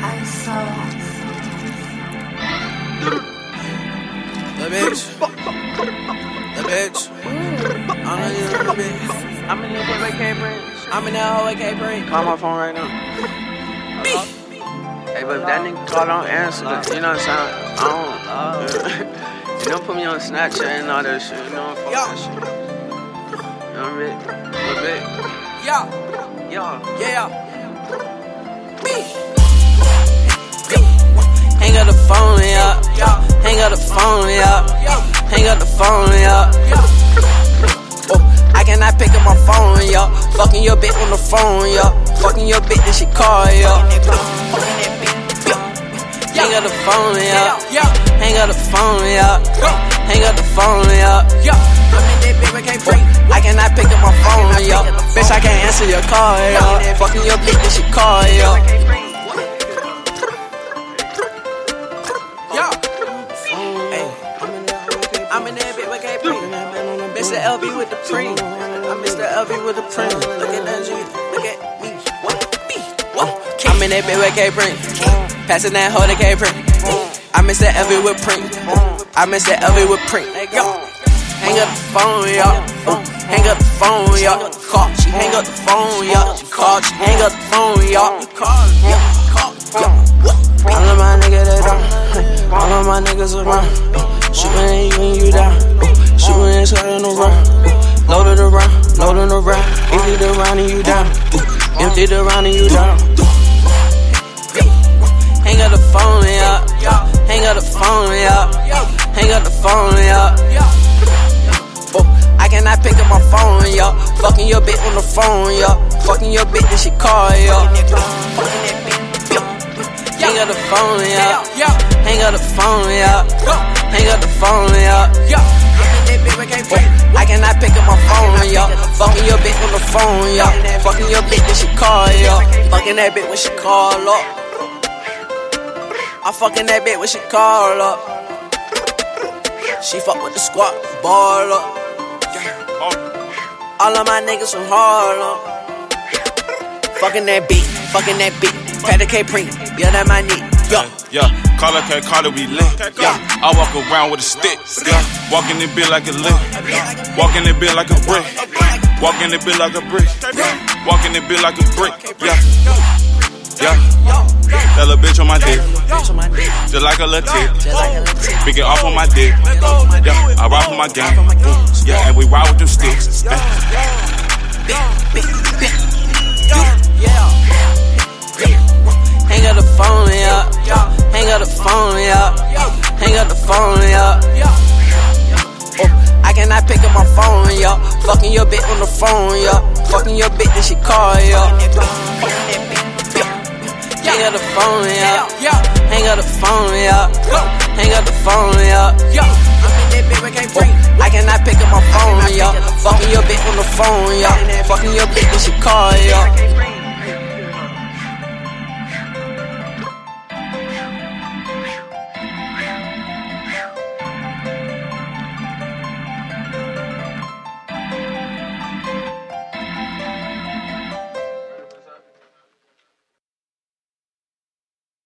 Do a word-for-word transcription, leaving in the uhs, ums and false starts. I'm sorry. That bitch. That bitch. I'm in this little bitch. I'm in this little A K bridge. I'm in that whole A K bridge. Call my phone right now. Beep. Hey, but if that nigga call, don't answer. You know what I'm saying? I don't. You don't put me on Snapchat and all that shit. You know what I'm saying? You know what I mean? A little bit. Yeah. Yeah. Yeah. Yeah. Hang up the phone, yeah. Hang up the phone, yeah. Hang up the phone, yeah. Oh, I cannot pick up my phone, yeah. Fucking your bitch on the phone, yeah. Fucking your bitch and she call, yeah. Hang up the phone, yeah. Hang up the phone, yeah. Hang up the phone, yeah. I cannot pick up my phone, yo. Bitch, I can't answer your call, yo. Fucking your bitch and she call, yo. Yo. I'm in that bitch, but can't breathe. Bitch, the L B with the print. I'm Mister L B with the print. Look at that G. Look at me. I'm in that bitch, but can't breathe. Passing that hoe, they can't print. I miss that L V with print. I miss that L V with print. Hang up the phone, y'all. Hang up the phone, y'all. Call. She hang up the phone, y'all. She called. She hang up the phone, y'all. Call. Yeah. All of my niggas they down. All of my niggas around. Shooting at you and you down. Shooting and sliding around. Loaded around. Loading around. Empty the round and you down. Empty the round and you down. Hang up the phone, yeah. Hang up the phone, yeah. Hang up the phone, yeah. Oh, I cannot pick up my phone, yeah. Fucking your bitch on the phone, yeah. Fucking your bitch and she call, yeah. Hang up the phone, yeah. Hang up the phone, yeah. Hang up the phone, yeah. I cannot pick up my phone, yeah. Fucking your bitch on the phone, yeah. Fucking your bitch and she call, yeah. Fucking that bitch when she call up. I'm fucking that bitch when she call up. She fuck with the squad, ball up. All of my niggas from Harlem. Fucking that bitch, fucking that bitch. Predicate print, yeah, that my knee. Yo. Yeah, call her, can't call her, we lit. Yeah, I walk around with a stick. Yeah, walk in the bit like a lick. Walk in the bit like a brick. Walk in the bit like a brick. Walk in the bit like a brick. Yeah, yeah. That little bitch on my dick, just like a little tick. Big it off on my dick, yeah. I ride with my gang, yeah, and we ride with them sticks. Yeah, hang up the phone, yeah. Hang up the phone, yeah. Hang up the phone, yeah. Oh, I cannot pick up my phone, yeah. Fucking your bitch on the phone, yeah. Fucking your bitch and she call, yeah. Hang up the phone, yeah. Hang up the phone, yeah. Hang up the phone, yeah. Oh, I cannot pick up my phone, yeah. Fucking your bitch on the phone, yeah. Fucking your bitch and she call, yeah.